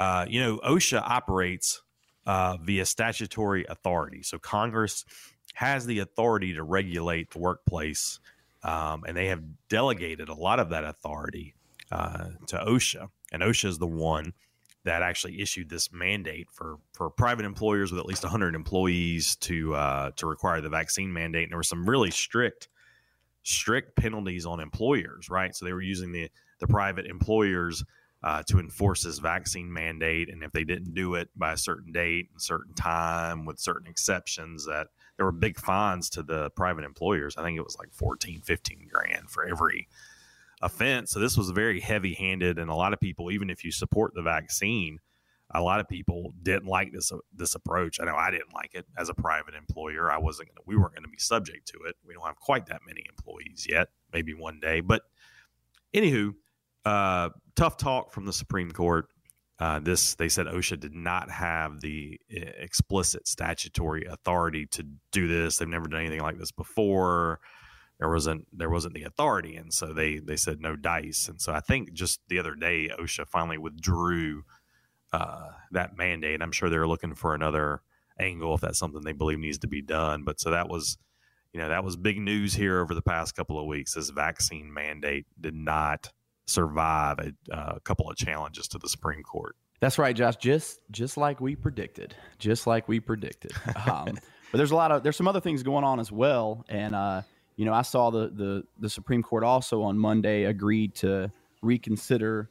OSHA operates via statutory authority. So Congress has the authority to regulate the workplace, and they have delegated a lot of that authority to OSHA. And OSHA is the one that actually issued this mandate for private employers with at least 100 employees to require the vaccine mandate. And there were some really strict penalties on employers, right? So they were using the private employers to enforce this vaccine mandate. And if they didn't do it by a certain date and certain time with certain exceptions, that there were big fines to the private employers. I think it was like 14, 15 grand for every offense. So this was very heavy handed. And a lot of people, even if you support the vaccine, a lot of people didn't like this approach. I know I didn't like it as a private employer. We weren't going to be subject to it. We don't have quite that many employees yet, maybe one day, but anywho, tough talk from the Supreme Court. They said OSHA did not have the explicit statutory authority to do this. They've never done anything like this before. There wasn't the authority, and so they said no dice. And so I think just the other day, OSHA finally withdrew that mandate. I'm sure they're looking for another angle if that's something they believe needs to be done. But so that was, that was big news here over the past couple of weeks. This vaccine mandate did not survive a couple of challenges to the Supreme Court. That's right, Josh. Just like we predicted. But there's some other things going on as well. And I saw the Supreme Court also on Monday agreed to reconsider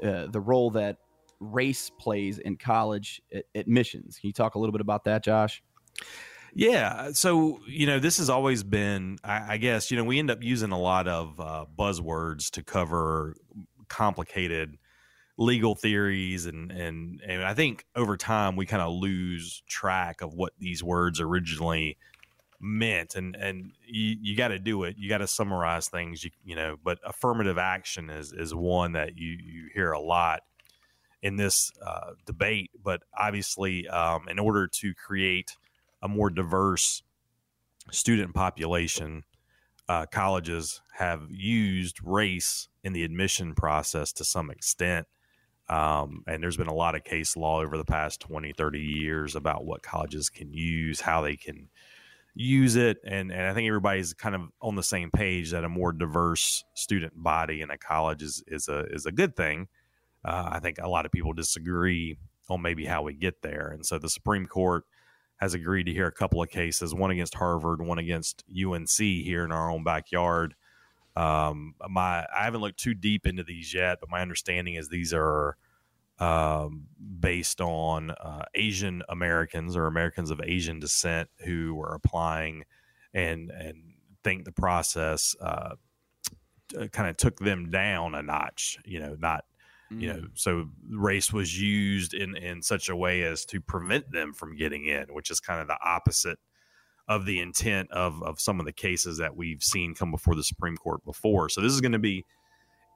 the role that race plays in college admissions. Can you talk a little bit about that, Josh? Yeah. So, this has always been, I guess, we end up using a lot of buzzwords to cover complicated legal theories. And I think over time we kind of lose track of what these words originally meant. And you got to do it. You got to summarize things, but affirmative action is one that you hear a lot in this debate. But obviously, in order to create a more diverse student population, colleges have used race in the admission process to some extent. And there's been a lot of case law over the past 20, 30 years about what colleges can use, how they can use it. And I think everybody's kind of on the same page that a more diverse student body in a college is a good thing. I think a lot of people disagree on maybe how we get there. And so the Supreme Court has agreed to hear a couple of cases, one against Harvard, one against UNC here in our own backyard. I haven't looked too deep into these yet, but my understanding is these are based on Asian Americans or Americans of Asian descent who are applying and think the process kind of took them down a notch, so race was used in such a way as to prevent them from getting in, which is kind of the opposite of the intent of some of the cases that we've seen come before the Supreme Court before. So this is going to be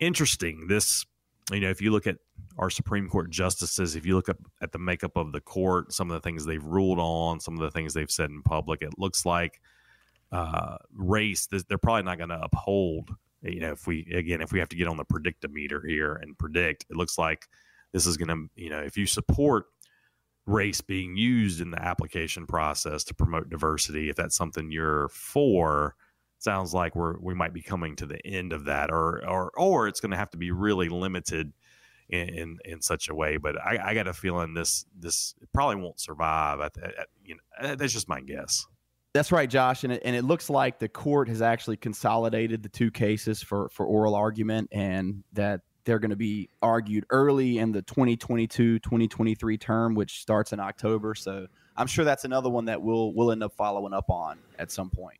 interesting. This, if you look at our Supreme Court justices, if you look up at the makeup of the court, some of the things they've ruled on, some of the things they've said in public, it looks like race, they're probably not going to uphold. If we have to get on the predictometer here and predict, it looks like this is going to, if you support race being used in the application process to promote diversity, if that's something you're for, sounds like we might be coming to the end of that, or it's going to have to be really limited in such a way. But I got a feeling this probably won't survive. That's just my guess. That's right, Josh. And it looks like the court has actually consolidated the two cases for oral argument, and that they're going to be argued early in the 2022-2023 term, which starts in October. So I'm sure that's another one that we'll end up following up on at some point.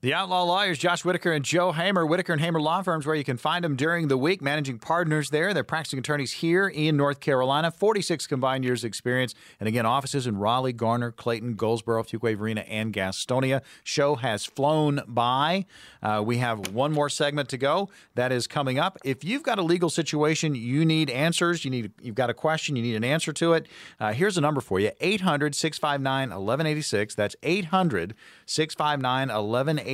The Outlaw Lawyers, Josh Whitaker and Joe Hamer. Whitaker and Hamer Law Firms, where you can find them during the week. Managing partners there. They're practicing attorneys here in North Carolina. 46 combined years experience. And again, offices in Raleigh, Garner, Clayton, Goldsboro, Fuquay Varina, and Gastonia. Show has flown by. We have one more segment to go. That is coming up. If you've got a legal situation, you need answers. You've got a question. You need an answer to it. Here's a number for you. 800-659-1186. That's 800-659-1186,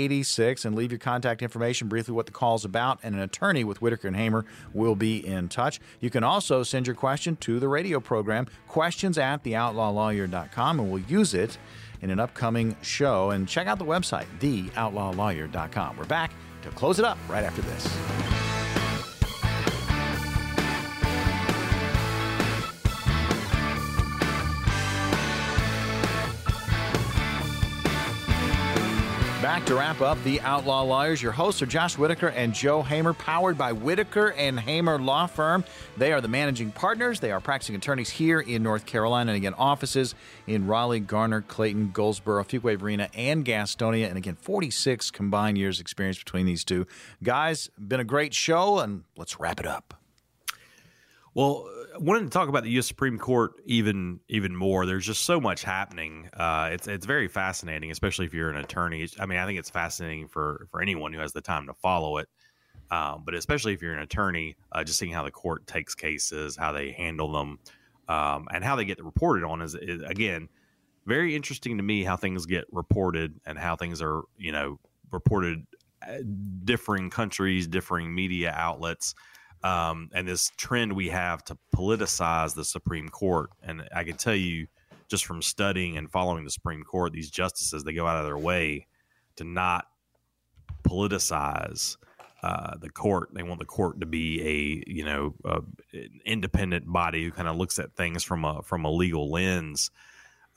and leave your contact information, briefly what the call's about, and an attorney with Whitaker and Hamer will be in touch. You can also send your question to the radio program, questions@theoutlawlawyer.com, and we'll use it in an upcoming show. And check out the website, theoutlawlawyer.com. We're back to close it up right after this. Back to wrap up the Outlaw Lawyers. Your hosts are Josh Whitaker and Joe Hamer, powered by Whitaker and Hamer Law Firm. They are the managing partners. They are practicing attorneys here in North Carolina. And again, offices in Raleigh, Garner, Clayton, Goldsboro, Fuquay Varina, and Gastonia. And again, 46 combined years experience between these two. Guys, been a great show, and let's wrap it up. Well, I wanted to talk about the U.S. Supreme Court even more. There's just so much happening. It's very fascinating, especially if you're an attorney. I mean, I think it's fascinating for anyone who has the time to follow it, but especially if you're an attorney, just seeing how the court takes cases, how they handle them, and how they get reported on is, again, very interesting to me how things get reported and how things are, reported at differing countries, differing media outlets. And this trend we have to politicize the Supreme Court. And I can tell you, just from studying and following the Supreme Court, these justices, they go out of their way to not politicize the court. They want the court to be an independent body who kind of looks at things from a legal lens.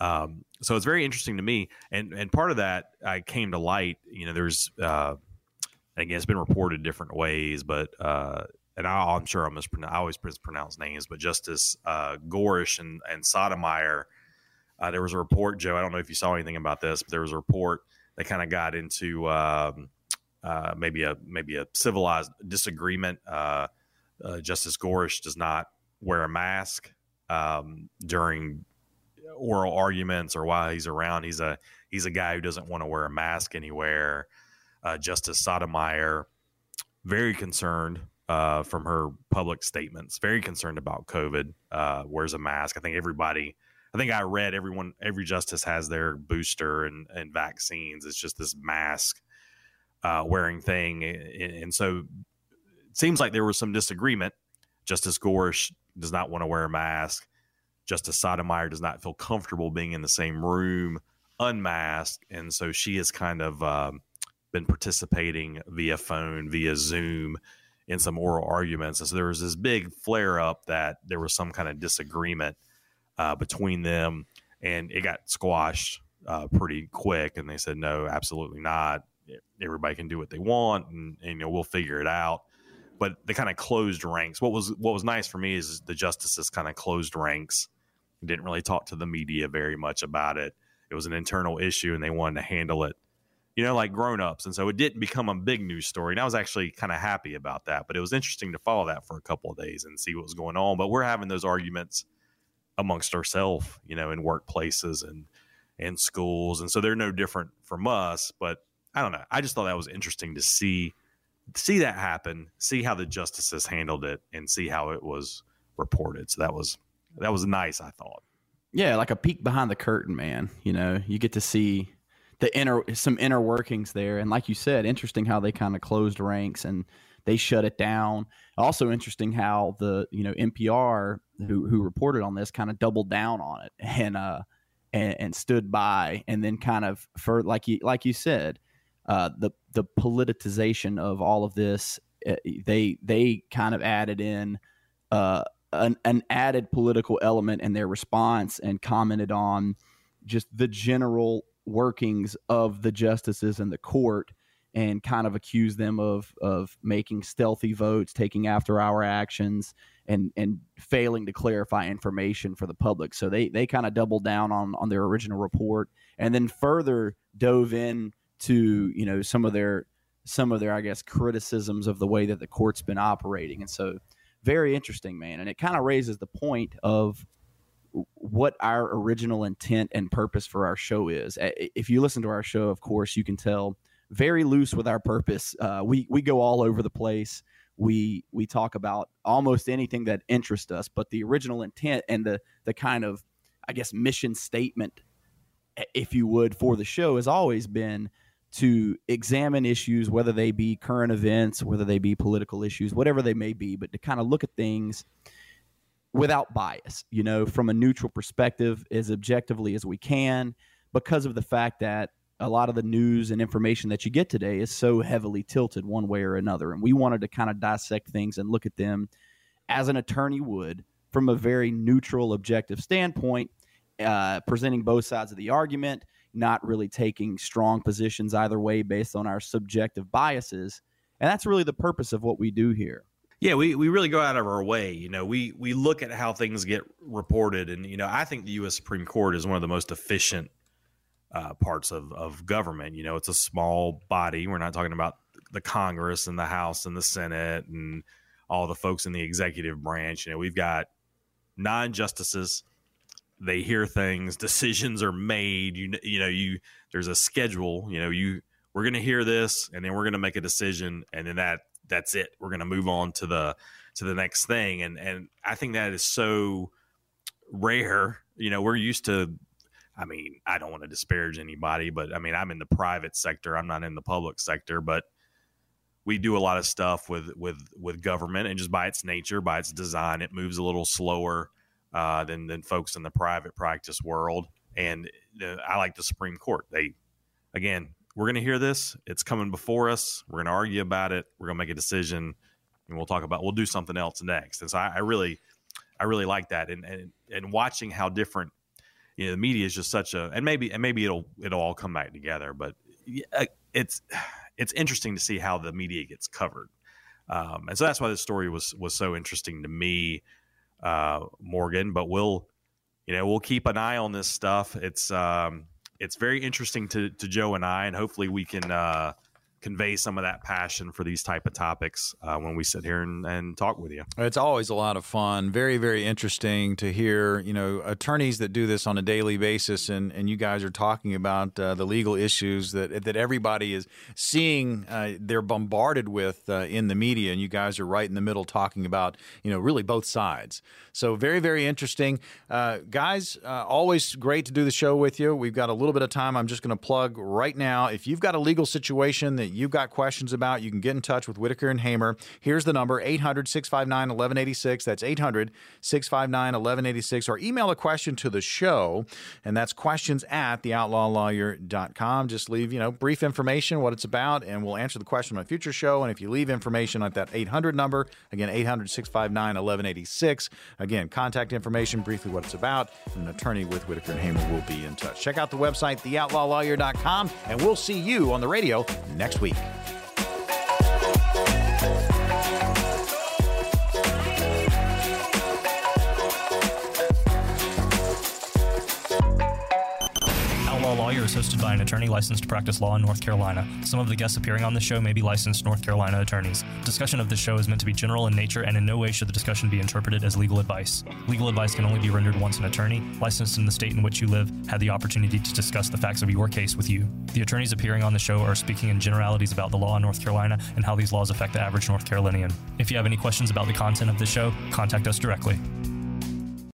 So it's very interesting to me. And part of that came to light. There's again, it's been reported different ways, but. And I'm sure I always mispronounce names, but Justice Gorsuch and Sotomayor, there was a report, Joe, I don't know if you saw anything about this, but there was a report that kind of got into maybe a civilized disagreement. Justice Gorsuch does not wear a mask during oral arguments or while he's around. He's a guy who doesn't want to wear a mask anywhere. Justice Sotomayor, very concerned. From her public statements, very concerned about COVID, wears a mask. Every justice has their booster and vaccines. It's just this mask wearing thing. And so it seems like there was some disagreement. Justice Gorsuch does not want to wear a mask. Justice Sotomayor does not feel comfortable being in the same room unmasked. And so she has kind of been participating via phone, via Zoom, in some oral arguments. And so there was this big flare up that there was some kind of disagreement between them, and it got squashed pretty quick. And they said, no, absolutely not. Everybody can do what they want, and you know, we'll figure it out. But they kind of closed ranks. What was nice for me is the justices kind of closed ranks. Didn't really talk to the media very much about it. It was an internal issue, and they wanted to handle it, you know, like grown-ups. And so it didn't become a big news story. And I was actually kind of happy about that. But it was interesting to follow that for a couple of days and see what was going on. But we're having those arguments amongst ourselves, you know, in workplaces and schools. And so they're no different from us. But I don't know. I just thought that was interesting to see that happen, see how the justices handled it, and see how it was reported. So that was nice, I thought. Yeah, like a peek behind the curtain, man. You know, you get to see some inner workings there. And like you said, interesting how they kind of closed ranks and they shut it down. Also interesting how the, you know, NPR who reported on this kind of doubled down on it and stood by, and then kind of for like you said, the politicization of all of this, they kind of added in an added political element in their response and commented on just the general workings of the justices in the court, and kind of accused them of making stealthy votes, taking after hour actions, and failing to clarify information for the public. So they kind of doubled down on their original report, and then further dove in to, you know, some of their, I guess, criticisms of the way that the court's been operating. And so very interesting, man. And it kind of raises the point of what our original intent and purpose for our show is. If you listen to our show, of course, you can tell very loose with our purpose. We go all over the place. We talk about almost anything that interests us, but the original intent and the kind of, I guess, mission statement, if you would, for the show has always been to examine issues, whether they be current events, whether they be political issues, whatever they may be, but to kind of look at things without bias, you know, from a neutral perspective, as objectively as we can, because of the fact that a lot of the news and information that you get today is so heavily tilted one way or another. And we wanted to kind of dissect things and look at them as an attorney would, from a very neutral, objective standpoint, presenting both sides of the argument, not really taking strong positions either way based on our subjective biases. And that's really the purpose of what we do here. Yeah, we really go out of our way. You know, we look at how things get reported. And, you know, I think the U.S. Supreme Court is one of the most efficient parts of government. You know, it's a small body. We're not talking about the Congress and the House and the Senate and all the folks in the executive branch. You know, we've got 9 justices. They hear things, decisions are made, you know, there's a schedule, you know, we're going to hear this and then we're going to make a decision. And then that's it. We're going to move on to the next thing. And I think that is so rare. You know, we're used to, I mean, I don't want to disparage anybody, but I mean, I'm in the private sector. I'm not in the public sector, but we do a lot of stuff with government, and just by its nature, by its design, it moves a little slower than folks in the private practice world. And I like the Supreme Court. They, again, we're going to hear this. It's coming before us. We're going to argue about it. We're going to make a decision, and we'll do something else next. And so I really like that. And watching how different, you know, the media is just such a, and maybe it'll all come back together, but it's interesting to see how the media gets covered. And so that's why this story was so interesting to me, Morgan, but we'll keep an eye on this stuff. It's very interesting to Joe and I, and hopefully we can convey some of that passion for these type of topics when we sit here and talk with you. It's always a lot of fun. Very, very interesting to hear, you know, attorneys that do this on a daily basis, and you guys are talking about the legal issues that everybody is seeing, they're bombarded with in the media, and you guys are right in the middle talking about, you know, really both sides. So very, very interesting. Guys, always great to do the show with you. We've got a little bit of time. I'm just going to plug right now. If you've got a legal situation that you've got questions about, you can get in touch with Whitaker and Hamer. Here's the number, 800-659-1186. That's 800-659-1186. Or email a question to the show, and that's questions@theoutlawlawyer.com. Just leave, brief information, what it's about, and we'll answer the question on a future show. And if you leave information at that 800 number, again, 800-659-1186. Again, contact information, briefly what it's about, and an attorney with Whitaker and Hamer will be in touch. Check out the website, theoutlawlawyer.com, and we'll see you on the radio next week. Lawyer is hosted by an attorney licensed to practice law in North Carolina. Some of the guests appearing on the show may be licensed North Carolina attorneys. Discussion of this show is meant to be general in nature, and in no way should the discussion be interpreted as legal advice. Legal advice can only be rendered once an attorney, licensed in the state in which you live, had the opportunity to discuss the facts of your case with you. The attorneys appearing on the show are speaking in generalities about the law in North Carolina and how these laws affect the average North Carolinian. If you have any questions about the content of the show, contact us directly.